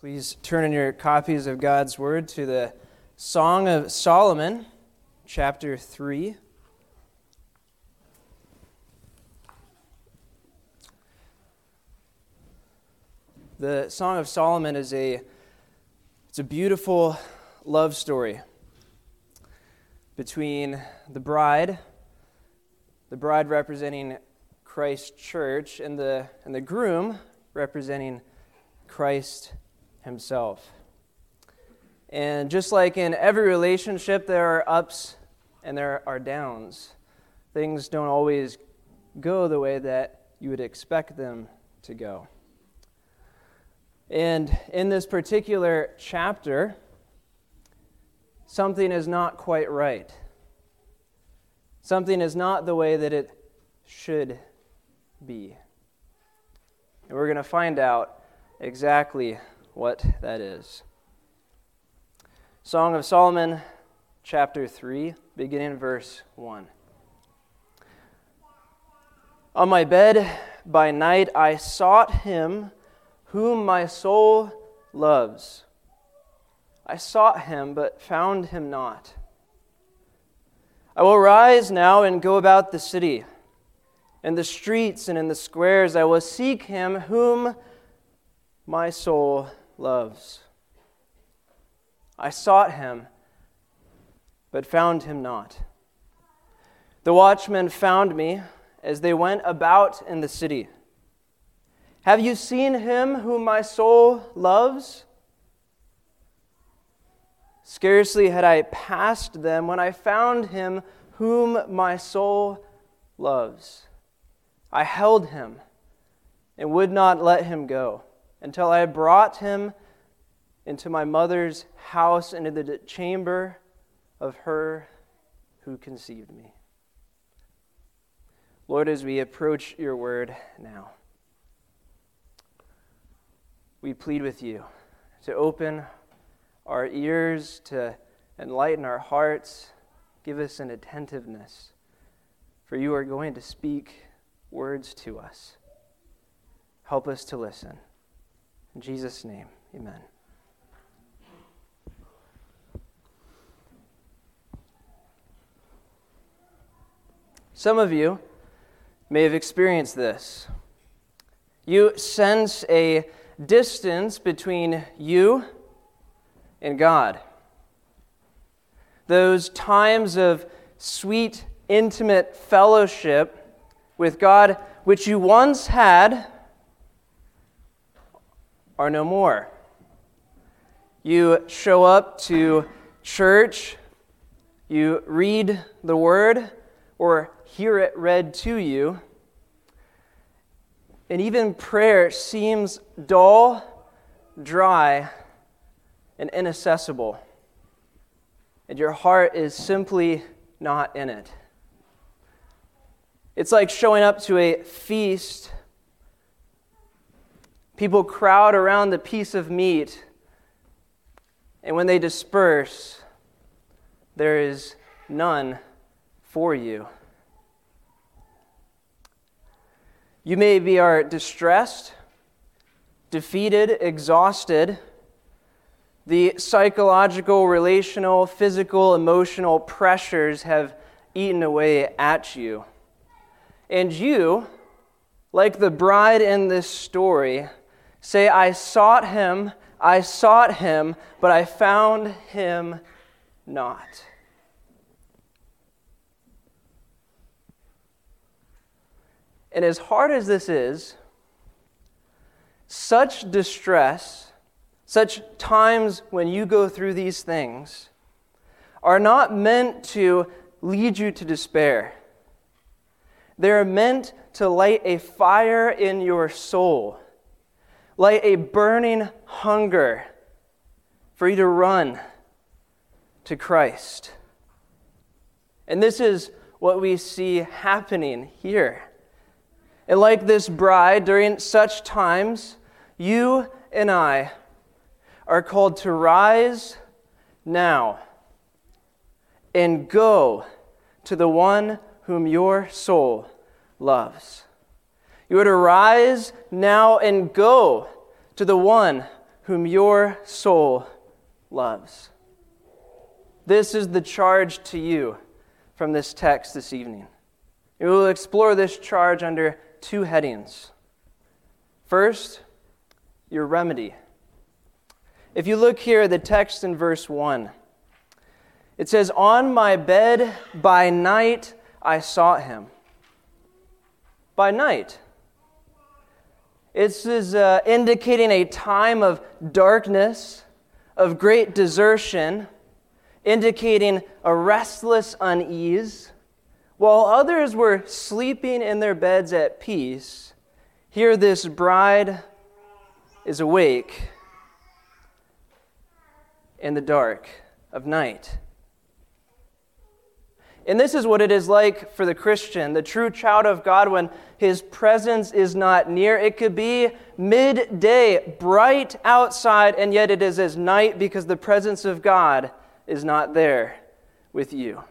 Please turn in your copies of God's Word to the Song of Solomon, chapter 3. The Song of Solomon is a beautiful love story between the bride representing Christ's church, and the groom representing Christ himself. And just like in every relationship, there are ups and there are downs. Things don't always go the way that you would expect them to go. And in this particular chapter, something is not quite right. Something is not the way that it should be. And we're going to find out exactly what that is. Song of Solomon, chapter 3, beginning in verse 1. On my bed by night I sought him whom my soul loves. I sought him, but found him not. I will rise now and go about the city. In the streets and in the squares I will seek him whom my soul loves. I sought him, but found him not. The watchmen found me as they went about in the city. Have you seen him whom my soul loves? Scarcely had I passed them when I found him whom my soul loves. I held him and would not let him go until I brought him into my mother's house, into the chamber of her who conceived me. Lord, as we approach your word now, we plead with you to open our ears, to enlighten our hearts, give us an attentiveness, for you are going to speak words to us. Help us to listen. In Jesus' name, amen. Some of you may have experienced this. You sense a distance between you and God. Those times of sweet, intimate fellowship with God, which you once had, are no more. You show up to church, you read the Word, or hear it read to you, and even prayer seems dull, dry, and inaccessible, and your heart is simply not in it. It's like showing up to a feast. People crowd around the piece of meat, and when they disperse, there is none for you. You maybe are distressed, defeated, exhausted. The psychological, relational, physical, emotional pressures have eaten away at you. And you, like the bride in this story, say, I sought him, but I found him not. And as hard as this is, such distress, such times when you go through these things, are not meant to lead you to despair. They're meant to light a fire in your soul, light a burning hunger for you to run to Christ. And this is what we see happening here. And like this bride, during such times, you and I are called to rise now and go to the one whom your soul loves. You are to rise now and go to the one whom your soul loves. This is the charge to you from this text this evening. We will explore this charge under two headings. First, your remedy. If you look here at the text in verse 1, it says, "On my bed by night I sought him." By night. This is indicating a time of darkness, of great desertion, indicating a restless unease. While others were sleeping in their beds at peace, here this bride is awake in the dark of night. And this is what it is like for the Christian, the true child of God, when his presence is not near. It could be midday, bright outside, and yet it is as night because the presence of God is not there with you.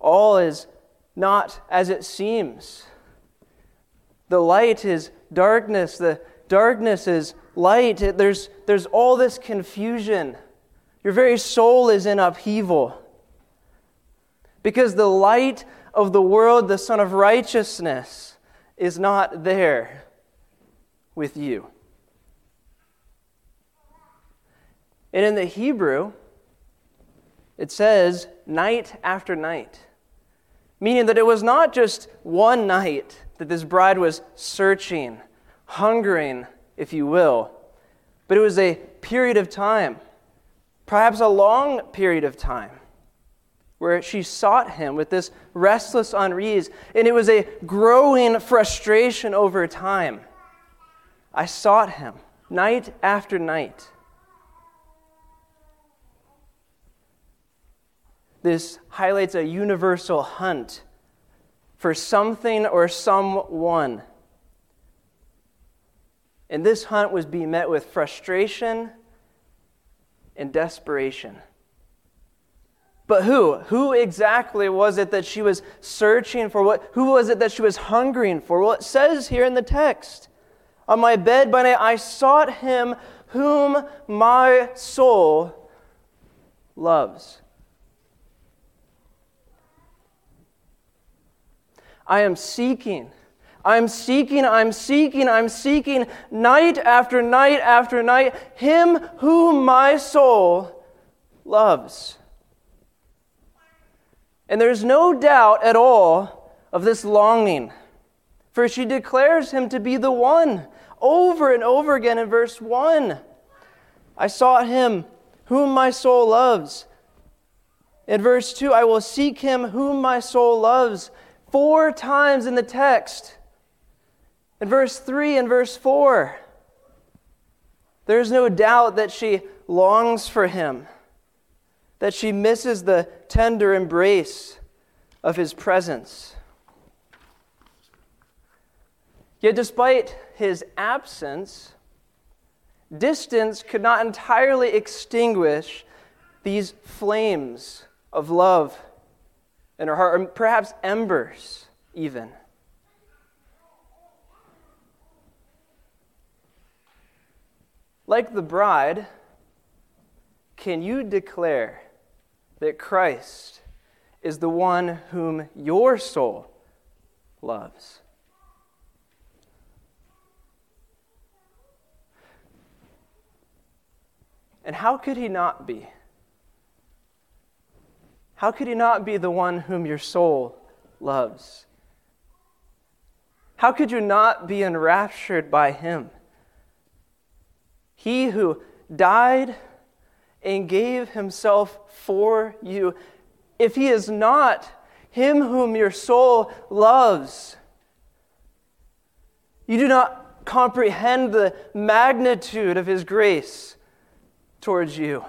All is not as it seems. The light is darkness. The darkness is light. There's all this confusion. Your very soul is in upheaval. Because the light of the world, the Son of Righteousness, is not there with you. And in the Hebrew, it says night after night, meaning that it was not just one night that this bride was searching, hungering, if you will, but it was a period of time, perhaps a long period of time, where she sought him with this restless unease, and it was a growing frustration over time. I sought him night after night. This highlights a universal hunt for something or someone. And this hunt was being met with frustration and desperation. But who? Who exactly was it that she was searching for? Who was it that she was hungering for? Well, it says here in the text, "On my bed by night I sought him whom my soul loves." I am seeking. I'm seeking, I'm seeking, I'm seeking, night after night after night, him whom my soul loves. And there's no doubt at all of this longing, for she declares him to be the one over and over again in verse 1. I sought him whom my soul loves. In verse 2, I will seek him whom my soul loves. 4 times in the text. In verse 3 and verse 4, there's no doubt that she longs for him, that she misses the tender embrace of his presence. Yet despite his absence, distance could not entirely extinguish these flames of love in her heart, or perhaps embers even. Like the bride, can you declare that Christ is the one whom your soul loves? And how could he not be? How could he not be the one whom your soul loves? How could you not be enraptured by him? He who died and gave himself for you. If he is not him whom your soul loves, you do not comprehend the magnitude of his grace towards you.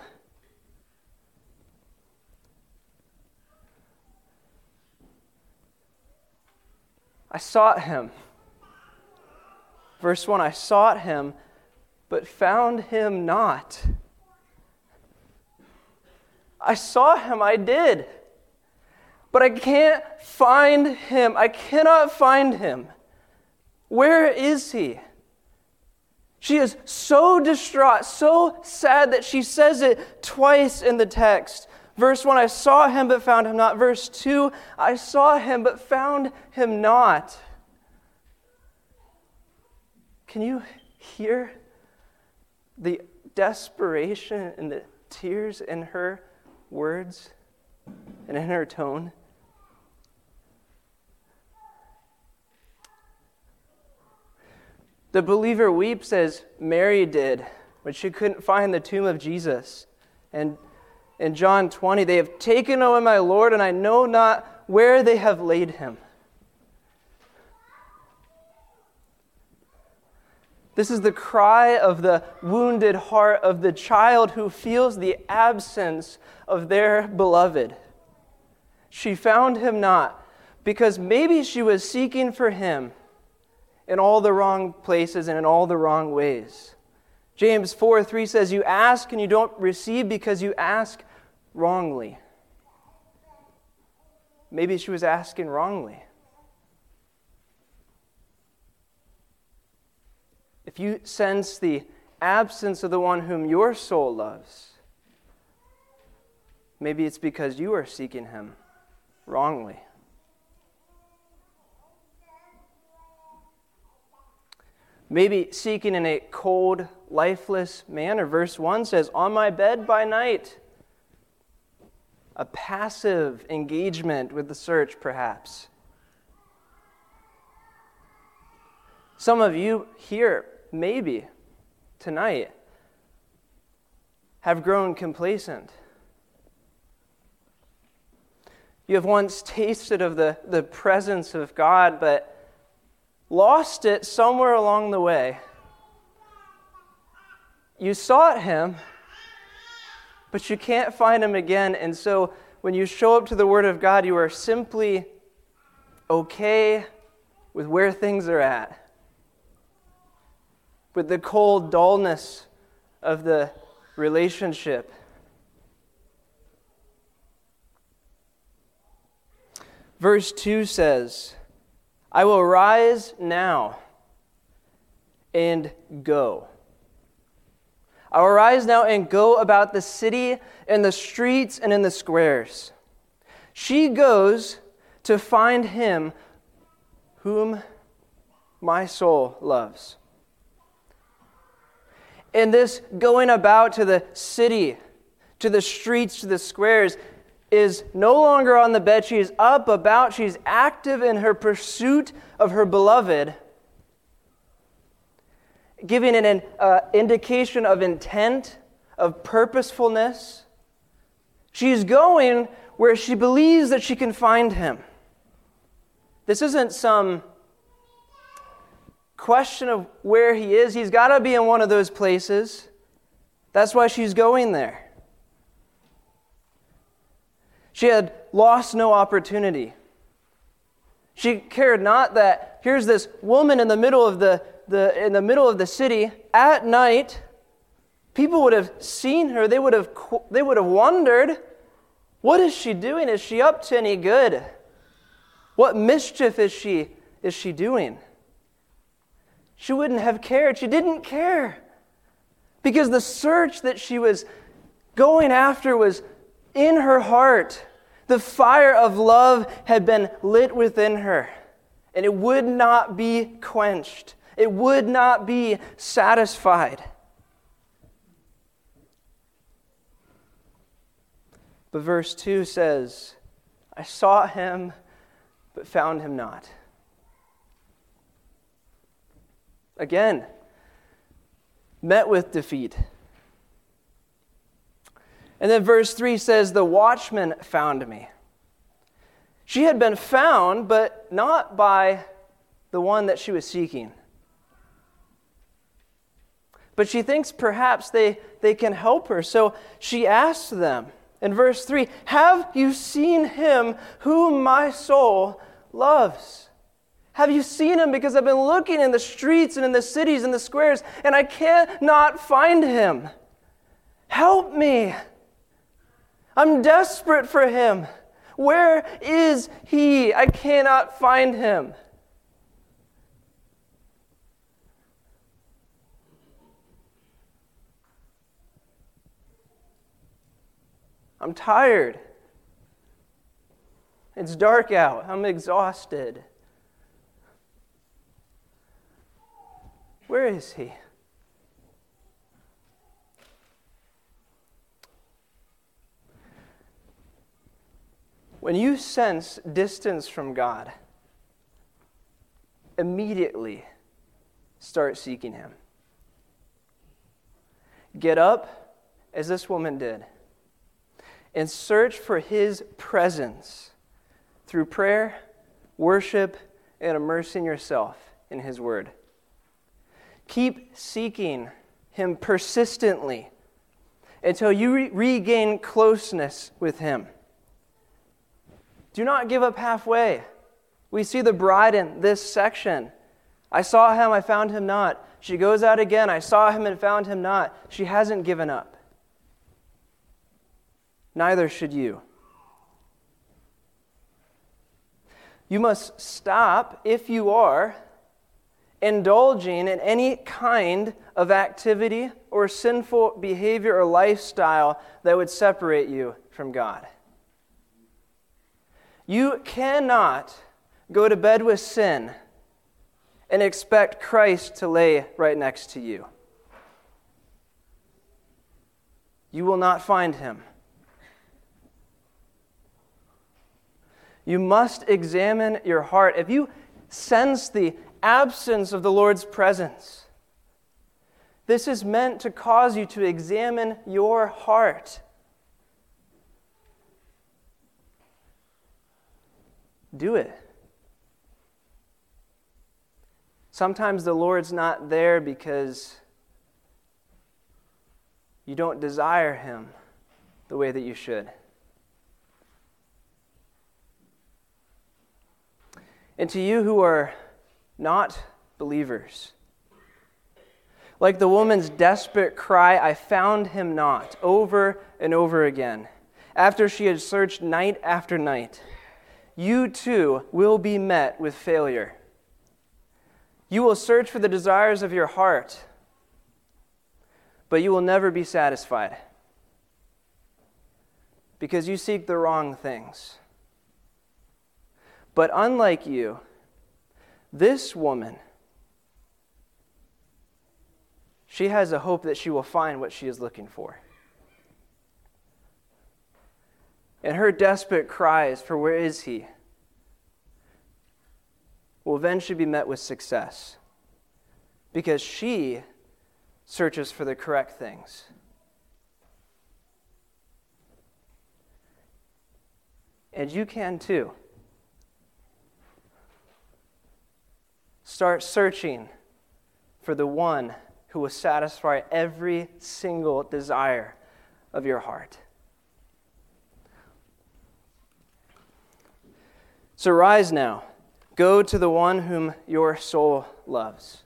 I sought him. Verse 1, I sought him, but found him not. I sought him, I did, but I can't find him. I cannot find him. Where is he? She is so distraught, so sad that she says it twice in the text. Verse 1, I saw him but found him not. Verse 2, I saw him but found him not. Can you hear the desperation and the tears in her words and in her tone? The believer weeps as Mary did when she couldn't find the tomb of Jesus. And in John 20, they have taken away my Lord, and I know not where they have laid him. This is the cry of the wounded heart of the child who feels the absence of their beloved. She found him not, because maybe she was seeking for him in all the wrong places and in all the wrong ways. James 4:3 says, you ask and you don't receive because you ask wrongly. Maybe she was asking wrongly. If you sense the absence of the one whom your soul loves, maybe it's because you are seeking him wrongly. Maybe seeking in a cold, lifeless manner. Verse 1 says, on my bed by night. A passive engagement with the search, perhaps. Some of you here, maybe, tonight, have grown complacent. You have once tasted of the presence of God, but lost it somewhere along the way. You sought him, but you can't find him again, and so when you show up to the Word of God, you are simply okay with where things are at, with the cold dullness of the relationship. Verse 2 says, I will rise now and go. I will rise now and go about the city and the streets and in the squares. She goes to find him whom my soul loves. And this going about to the city, to the streets, to the squares, is no longer on the bed. She is up, about, she's active in her pursuit of her beloved, giving an indication of intent, of purposefulness. She's going where she believes that she can find him. This isn't some question of where he is. He's got to be in one of those places. That's why she's going there. She had lost no opportunity. She cared not that here's this woman in the middle of the city at night. People would have seen her. They would have wondered, what is she doing? Is she up to any good? What mischief is she doing? She wouldn't have cared. She didn't care, because the search that she was going after was in her heart. The fire of love had been lit within her, and it would not be quenched. It would not be satisfied. But verse 2 says, I sought him, but found him not. Again, met with defeat. And then verse 3 says, the watchman found me. She had been found, but not by the one that she was seeking. But she thinks perhaps they can help her, so she asks them. In verse 3, have you seen him whom my soul loves? Have you seen him? Because I've been looking in the streets and in the cities and the squares, and I cannot find him. Help me. I'm desperate for him. Where is he? I cannot find him. I'm tired. It's dark out. I'm exhausted. Where is he? When you sense distance from God, immediately start seeking him. Get up, as this woman did, and search for his presence through prayer, worship, and immersing yourself in his word. Keep seeking him persistently until you regain closeness with him. Do not give up halfway. We see the bride in this section. I saw him, I found him not. She goes out again. I saw him and found him not. She hasn't given up. Neither should you. You must stop, if you are, indulging in any kind of activity or sinful behavior or lifestyle that would separate you from God. You cannot go to bed with sin and expect Christ to lay right next to you. You will not find him. You must examine your heart. If you sense the absence of the Lord's presence, this is meant to cause you to examine your heart. Do it. Sometimes the Lord's not there because you don't desire him the way that you should. And to you who are not believers, like the woman's desperate cry, I found him not, over and over again, after she had searched night after night, you too will be met with failure. You will search for the desires of your heart, but you will never be satisfied because you seek the wrong things. But unlike you, this woman, she has a hope that she will find what she is looking for. And her desperate cries for where is he will eventually be met with success because she searches for the correct things. And you can too. Start searching for the one who will satisfy every single desire of your heart. So rise now, go to the one whom your soul loves.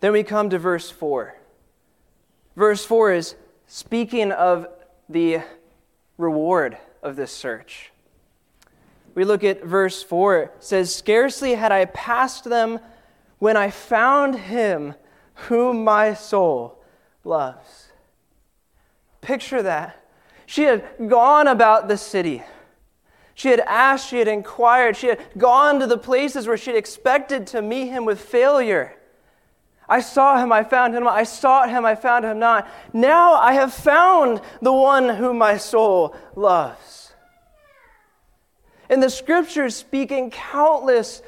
Then we come to verse 4. Verse 4 is speaking of the reward of this search. We look at verse 4. It says, scarcely had I passed them when I found him whom my soul loves. Picture that. She had gone about the city. She had asked, she had inquired, she had gone to the places where she had expected to meet him with failure. I saw him, I found him, I sought him, I found him not. Now I have found the one whom my soul loves. And the Scriptures speak in countless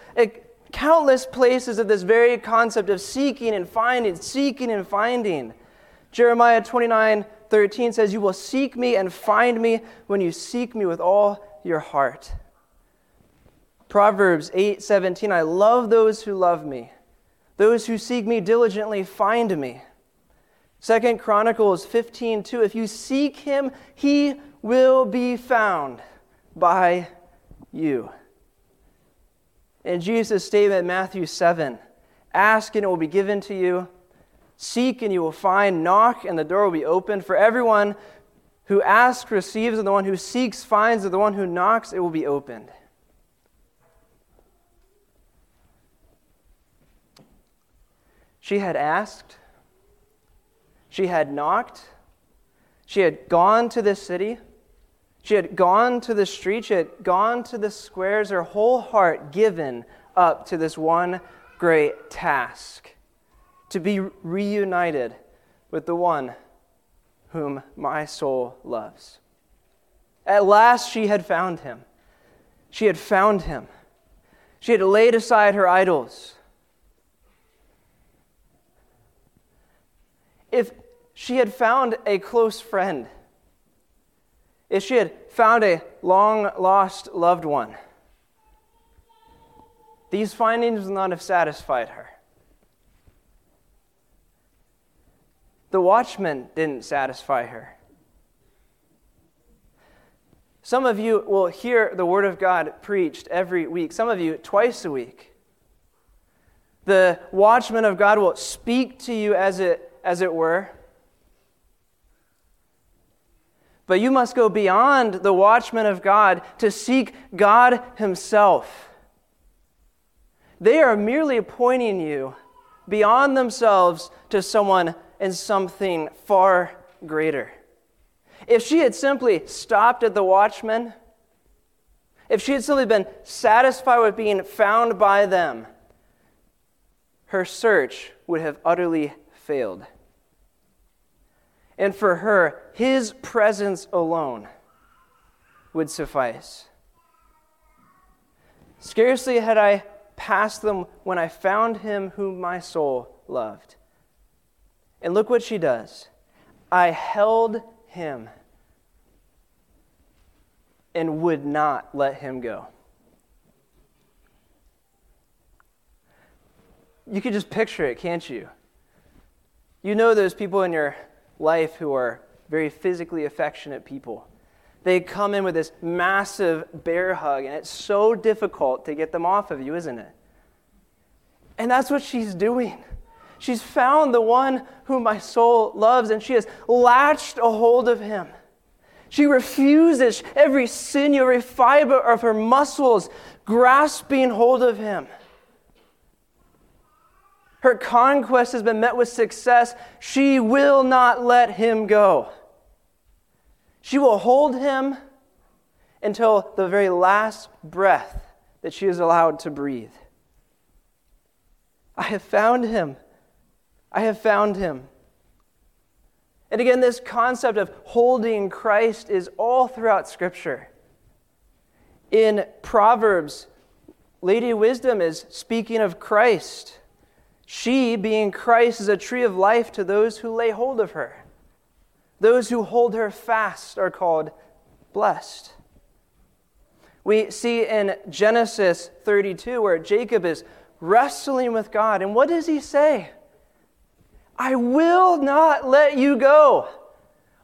places of this very concept of seeking and finding, seeking and finding. Jeremiah 29:13 says, you will seek me and find me when you seek me with all your heart. Proverbs 8:17, I love those who love me. Those who seek me diligently find me. 2 Chronicles 15:2, if you seek him, he will be found by you. In Jesus' statement, Matthew 7, ask and it will be given to you, seek and you will find, knock and the door will be opened. For everyone who asks receives, and the one who seeks finds, and the one who knocks it will be opened. She had asked, She had knocked. She had gone to this city. She had gone to the street. She had gone to the squares. Her whole heart given up to this one great task, to be reunited with the one whom my soul loves. At last she had found him. She had found him. She had laid aside her idols. If she had found a close friend, if she had found a long-lost loved one, these findings would not have satisfied her. The watchman didn't satisfy her. Some of you will hear the Word of God preached every week. Some of you, twice a week. The watchman of God will speak to you as it were. But you must go beyond the watchman of God to seek God Himself. They are merely pointing you beyond themselves to someone and something far greater. If she had simply stopped at the watchman, if she had simply been satisfied with being found by them, her search would have utterly failed. And for her, His presence alone would suffice. Scarcely had I passed them when I found Him whom my soul loved. And look what she does. I held Him and would not let Him go. You can just picture it, can't you? You know those people in your life who are very physically affectionate people. They come in with this massive bear hug, and it's so difficult to get them off of you, isn't it? And that's what she's doing. She's found the one whom my soul loves, and she has latched a hold of Him. She refuses, every sinew, every fiber of her muscles grasping hold of Him. Her conquest has been met with success. She will not let Him go. She will hold Him until the very last breath that she is allowed to breathe. I have found Him. I have found Him. And again, this concept of holding Christ is all throughout Scripture. In Proverbs, Lady Wisdom is speaking of Christ. She, being Christ, is a tree of life to those who lay hold of her. Those who hold her fast are called blessed. We see in Genesis 32 where Jacob is wrestling with God. And what does he say? I will not let you go.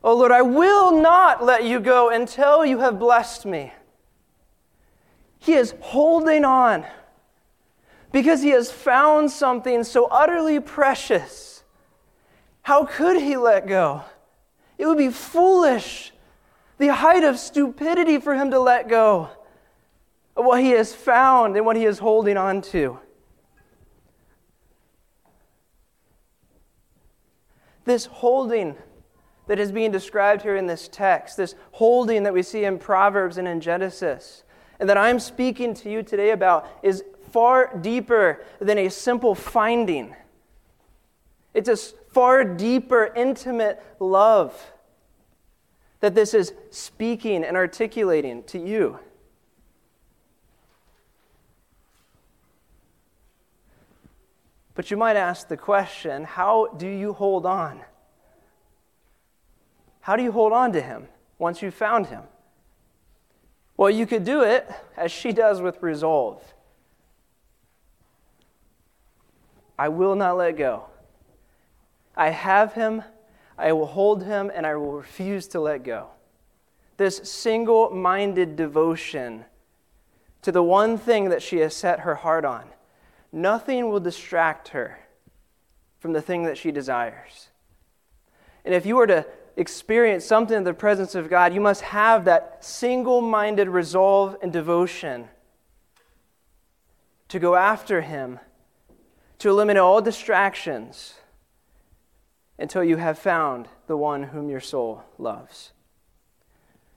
Oh Lord, I will not let you go until you have blessed me. He is holding on because he has found something so utterly precious. How could he let go? It would be foolish, the height of stupidity for him to let go of what he has found and what he is holding on to. This holding that is being described here in this text, this holding that we see in Proverbs and in Genesis, and that I'm speaking to you today about, is far deeper than a simple finding. It's a far deeper, intimate love that this is speaking and articulating to you. But you might ask the question, how do you hold on? How do you hold on to Him once you've found Him? Well, you could do it as she does with resolve. I will not let go. I have Him, I will hold Him, and I will refuse to let go. This single-minded devotion to the one thing that she has set her heart on. Nothing will distract her from the thing that she desires. And if you were to experience something in the presence of God, you must have that single-minded resolve and devotion to go after Him, to eliminate all distractions, until you have found the one whom your soul loves.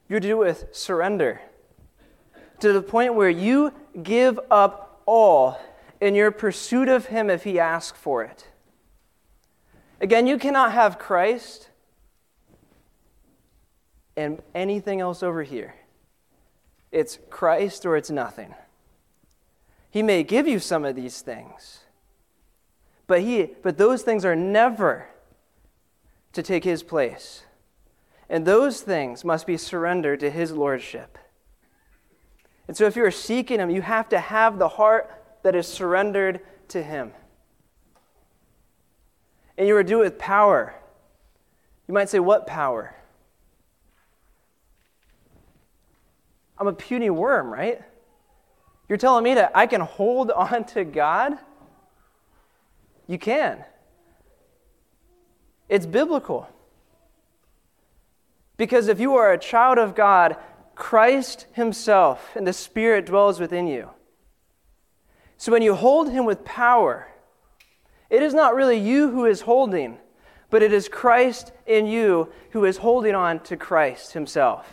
You do it with surrender, to the point where you give up all in your pursuit of him if he asks for it. Again, you cannot have Christ and anything else over here. It's Christ or it's nothing. He may give you some of these things, but those things are never to take his place. And those things must be surrendered to his lordship. And so if you're seeking him, you have to have the heart that is surrendered to him. And you are due with power. You might say, what power? I'm a puny worm, right? You're telling me that I can hold on to God? You can. It's biblical. Because if you are a child of God, Christ himself and the Spirit dwells within you. So when you hold him with power, it is not really you who is holding, but it is Christ in you who is holding on to Christ himself.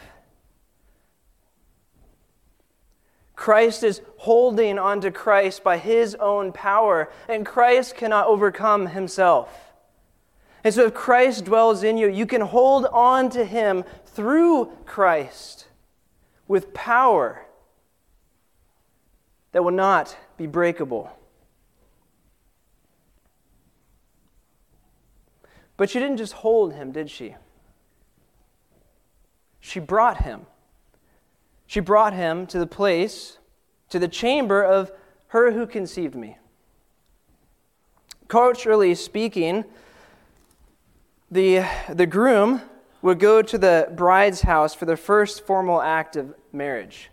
Christ is holding on to Christ by his own power, and Christ cannot overcome himself. And so if Christ dwells in you, you can hold on to him through Christ with power that will not be breakable. But she didn't just hold him, did she? She brought him. She brought him to the place, to the chamber of her who conceived me. Culturally speaking, the groom would go to the bride's house for the first formal act of marriage.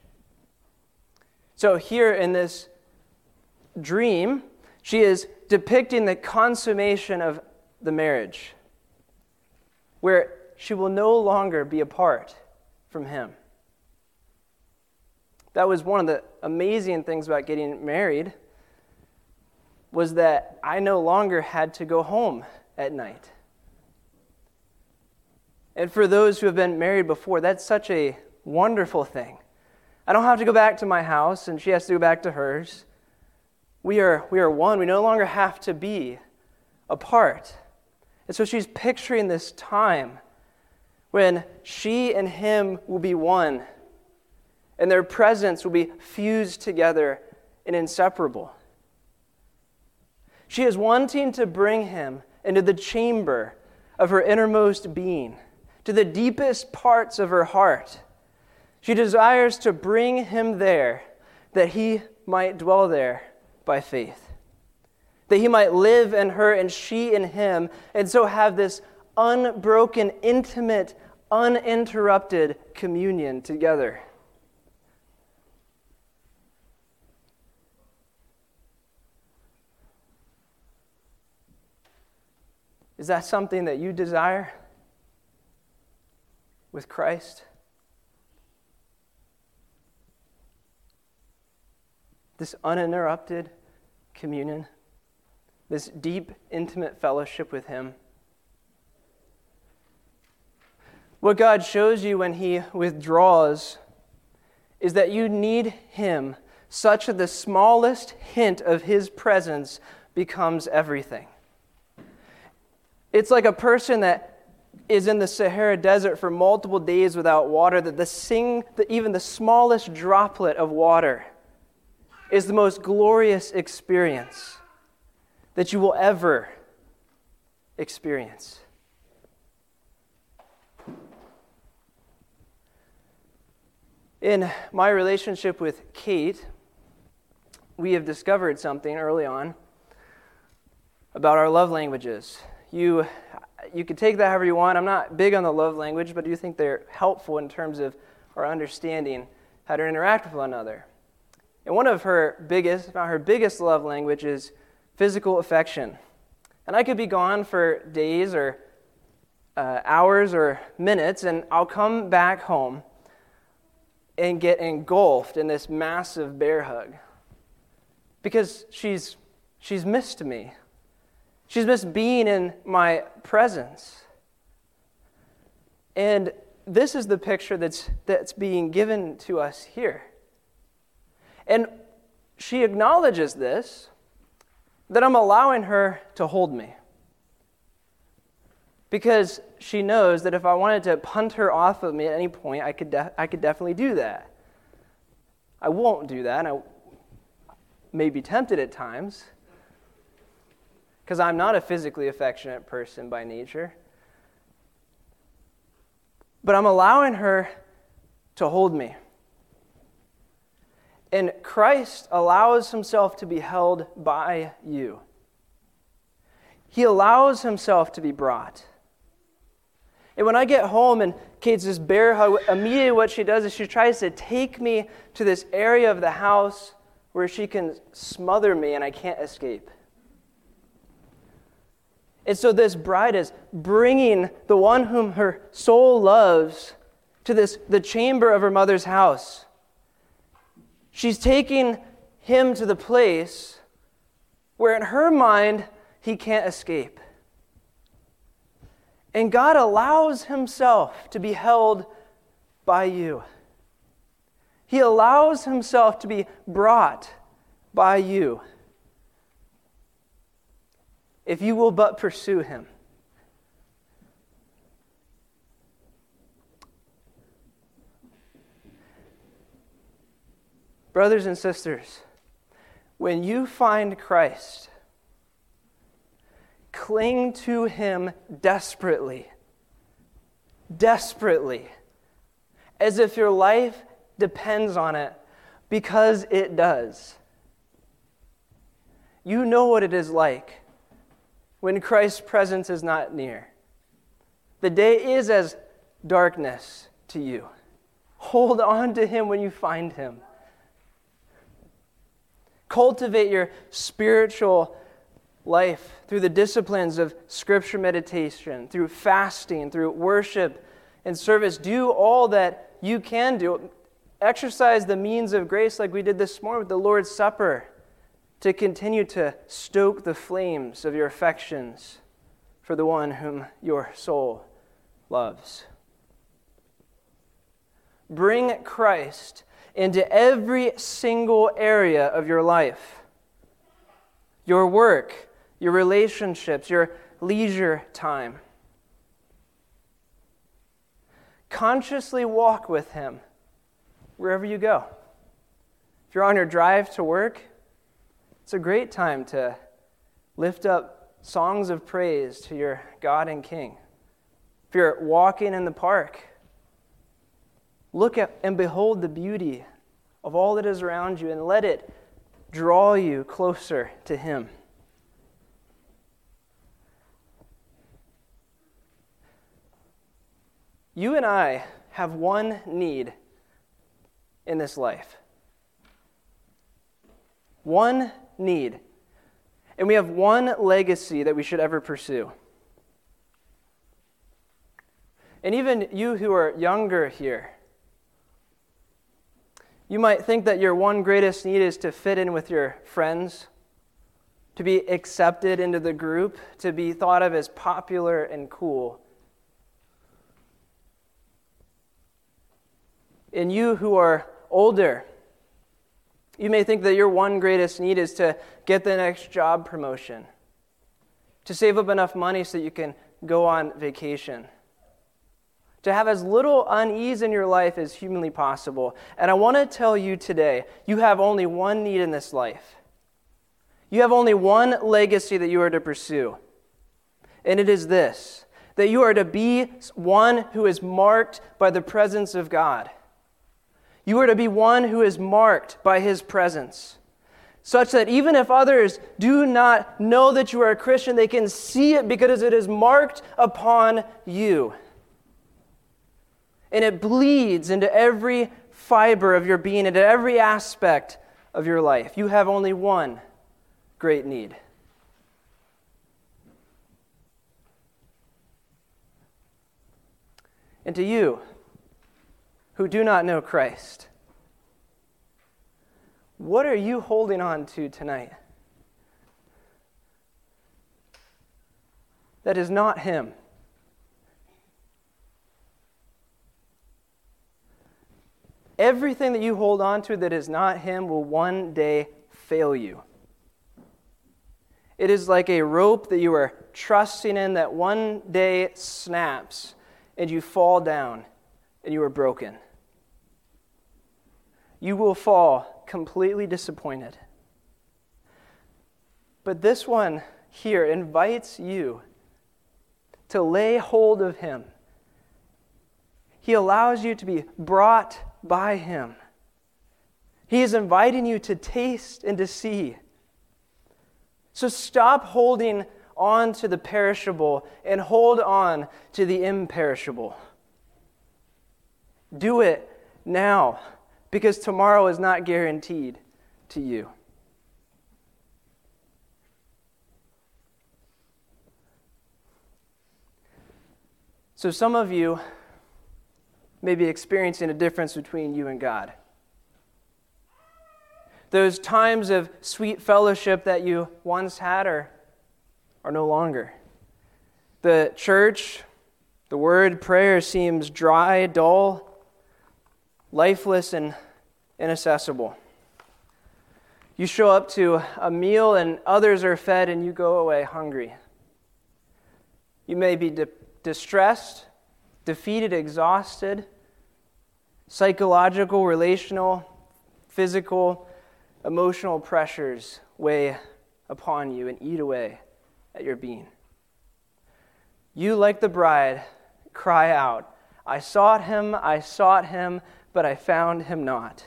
So here in this dream, she is depicting the consummation of the marriage, where she will no longer be apart from him. That was one of the amazing things about getting married, was that I no longer had to go home at night. And for those who have been married before, that's such a wonderful thing. I don't have to go back to my house, and she has to go back to hers. We are one. We no longer have to be apart. And so she's picturing this time when she and him will be one, and their presence will be fused together and inseparable. She is wanting to bring him into the chamber of her innermost being, to the deepest parts of her heart. She desires to bring him there, that he might dwell there by faith, that he might live in her and she in him, and so have this unbroken, intimate, uninterrupted communion together. Is that something that you desire with Christ? This uninterrupted communion, this deep, intimate fellowship with him. What God shows you when he withdraws is that you need him such that the smallest hint of his presence becomes everything. It's like a person that is in the Sahara Desert for multiple days without water, that even the smallest droplet of water is the most glorious experience that you will ever experience. In my relationship with Kate, we have discovered something early on about our love languages. You can take that however you want. I'm not big on the love language, but I do think they're helpful in terms of our understanding how to interact with one another. And one of her biggest, if not her biggest love language, is physical affection. And I could be gone for days or hours or minutes, and I'll come back home and get engulfed in this massive bear hug because she's missed me. She's missed being in my presence. And this is the picture that's being given to us here. And she acknowledges this, that I'm allowing her to hold me. Because she knows that if I wanted to punt her off of me at any point, I could definitely do that. I won't do that, and I may be tempted at times, because I'm not a physically affectionate person by nature. But I'm allowing her to hold me. And Christ allows himself to be held by you. He allows himself to be brought. And when I get home and Kate's this bear hug, immediately what she does is she tries to take me to this area of the house where she can smother me and I can't escape. And so this bride is bringing the one whom her soul loves to the chamber of her mother's house. She's taking him to the place where in her mind he can't escape. And God allows himself to be held by you. He allows himself to be brought by you. If you will but pursue him. Brothers and sisters, when you find Christ, cling to him desperately. Desperately. As if your life depends on it, because it does. You know what it is like when Christ's presence is not near. The day is as darkness to you. Hold on to him when you find him. Cultivate your spiritual life through the disciplines of scripture meditation, through fasting, through worship and service. Do all that you can do. Exercise the means of grace like we did this morning with the Lord's Supper to continue to stoke the flames of your affections for the one whom your soul loves. Bring Christ into every single area of your life. Your work, your relationships, your leisure time. Consciously walk with him wherever you go. If you're on your drive to work, it's a great time to lift up songs of praise to your God and King. If you're walking in the park, look at and behold the beauty of all that is around you and let it draw you closer to him. You and I have one need in this life. One need. And we have one legacy that we should ever pursue. And even you who are younger here, you might think that your one greatest need is to fit in with your friends, to be accepted into the group, to be thought of as popular and cool. And you who are older, you may think that your one greatest need is to get the next job promotion, to save up enough money so that you can go on vacation, to have as little unease in your life as humanly possible. And I want to tell you today, you have only one need in this life. You have only one legacy that you are to pursue. And it is this, that you are to be one who is marked by the presence of God. You are to be one who is marked by his presence, such that even if others do not know that you are a Christian, they can see it because it is marked upon you. And it bleeds into every fiber of your being, into every aspect of your life. You have only one great need. And to you who do not know Christ, what are you holding on to tonight? that is not Him. Everything that you hold on to that is not Him will one day fail you. It is like a rope that you are trusting in that one day snaps and you fall down and you are broken. You will fall completely disappointed. But this one here invites you to lay hold of Him. He allows you to be brought by Him. He is inviting you to taste and to see. So stop holding on to the perishable and hold on to the imperishable. Do it now, because tomorrow is not guaranteed to you. So some of you may be experiencing a difference between you and God. Those times of sweet fellowship that you once had are no longer. The church, the word, prayer seems dry, dull, lifeless, and inaccessible. You show up to a meal and others are fed and you go away hungry. You may be distressed, defeated, exhausted, psychological, relational, physical, emotional pressures weigh upon you and eat away at your being. You, like the bride, cry out, I sought Him, but I found Him not."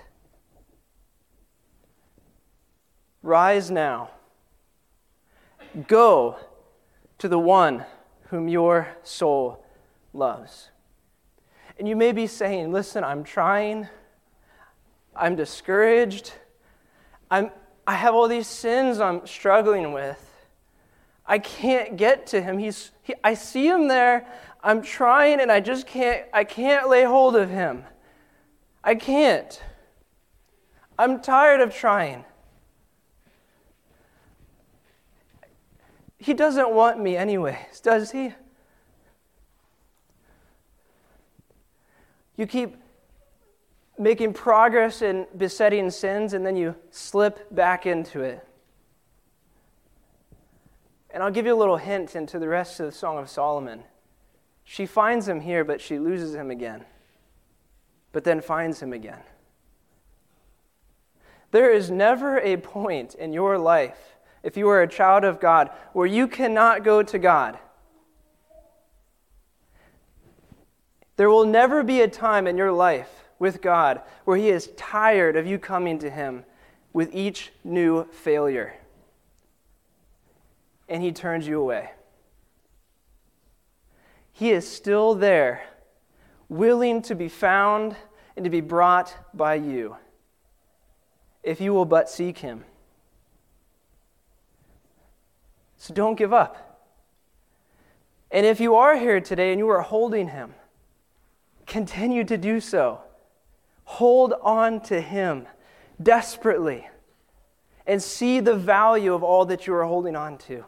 Rise now. Go to the one whom your soul loves. And you may be saying, "Listen, I'm trying. I'm discouraged. I have all these sins I'm struggling with. I can't get to Him. I see Him there. I'm trying and I can't lay hold of Him. I can't. I'm tired of trying. He doesn't want me anyways, does He?" You keep making progress in besetting sins, and then you slip back into it. And I'll give you a little hint into the rest of the Song of Solomon. She finds him here, but she loses him again. But then finds him again. There is never a point in your life, if you are a child of God, where you cannot go to God. There will never be a time in your life with God where He is tired of you coming to Him with each new failure, and He turns you away. He is still there, willing to be found and to be brought by you, if you will but seek Him. So don't give up. And if you are here today and you are holding Him, continue to do so. Hold on to Him desperately and see the value of all that you are holding on to.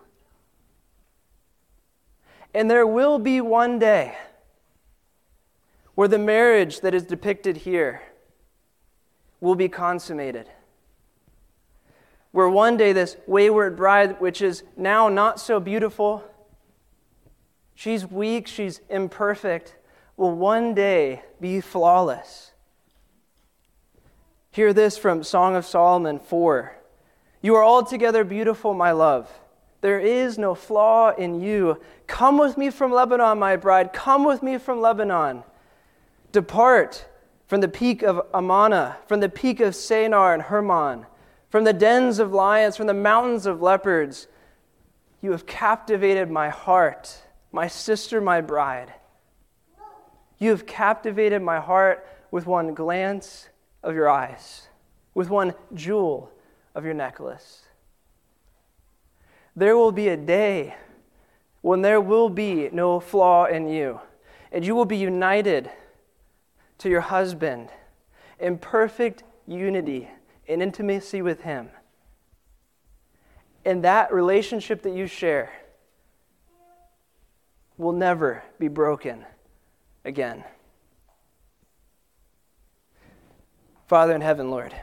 And there will be one day where the marriage that is depicted here will be consummated. Where one day this wayward bride, which is now not so beautiful, she's weak, she's imperfect, will one day be flawless. Hear this from Song of Solomon 4. "You are altogether beautiful, my love. There is no flaw in you. Come with me from Lebanon, my bride. Come with me from Lebanon. Depart from the peak of Amana, from the peak of Senir and Hermon, from the dens of lions, from the mountains of leopards. You have captivated my heart, my sister, my bride. You have captivated my heart with one glance of your eyes, with one jewel of your necklace." There will be a day when there will be no flaw in you, and you will be united to your husband in perfect unity and intimacy with him. And that relationship that you share will never be broken again. Father in heaven, Lord,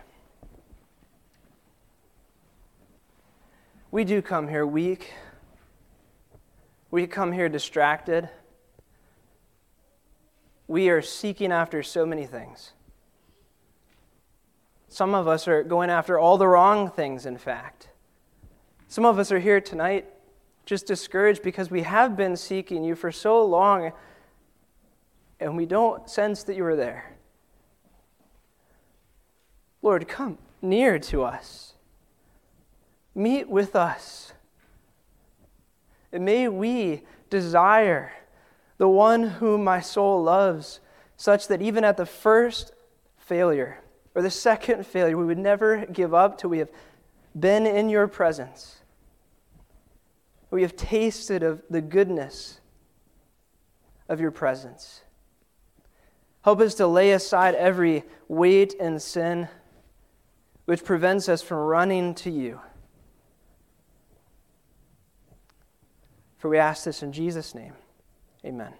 we do come here weak. We come here distracted. We are seeking after so many things. Some of us are going after all the wrong things, in fact. Some of us are here tonight just discouraged because we have been seeking you for so long and we don't sense that you are there. Lord, come near to us. Meet with us. And may we desire the one whom my soul loves, such that even at the first failure or the second failure, we would never give up till we have been in your presence. We have tasted of the goodness of your presence. Help us to lay aside every weight and sin which prevents us from running to you. For we ask this in Jesus' name. Amen.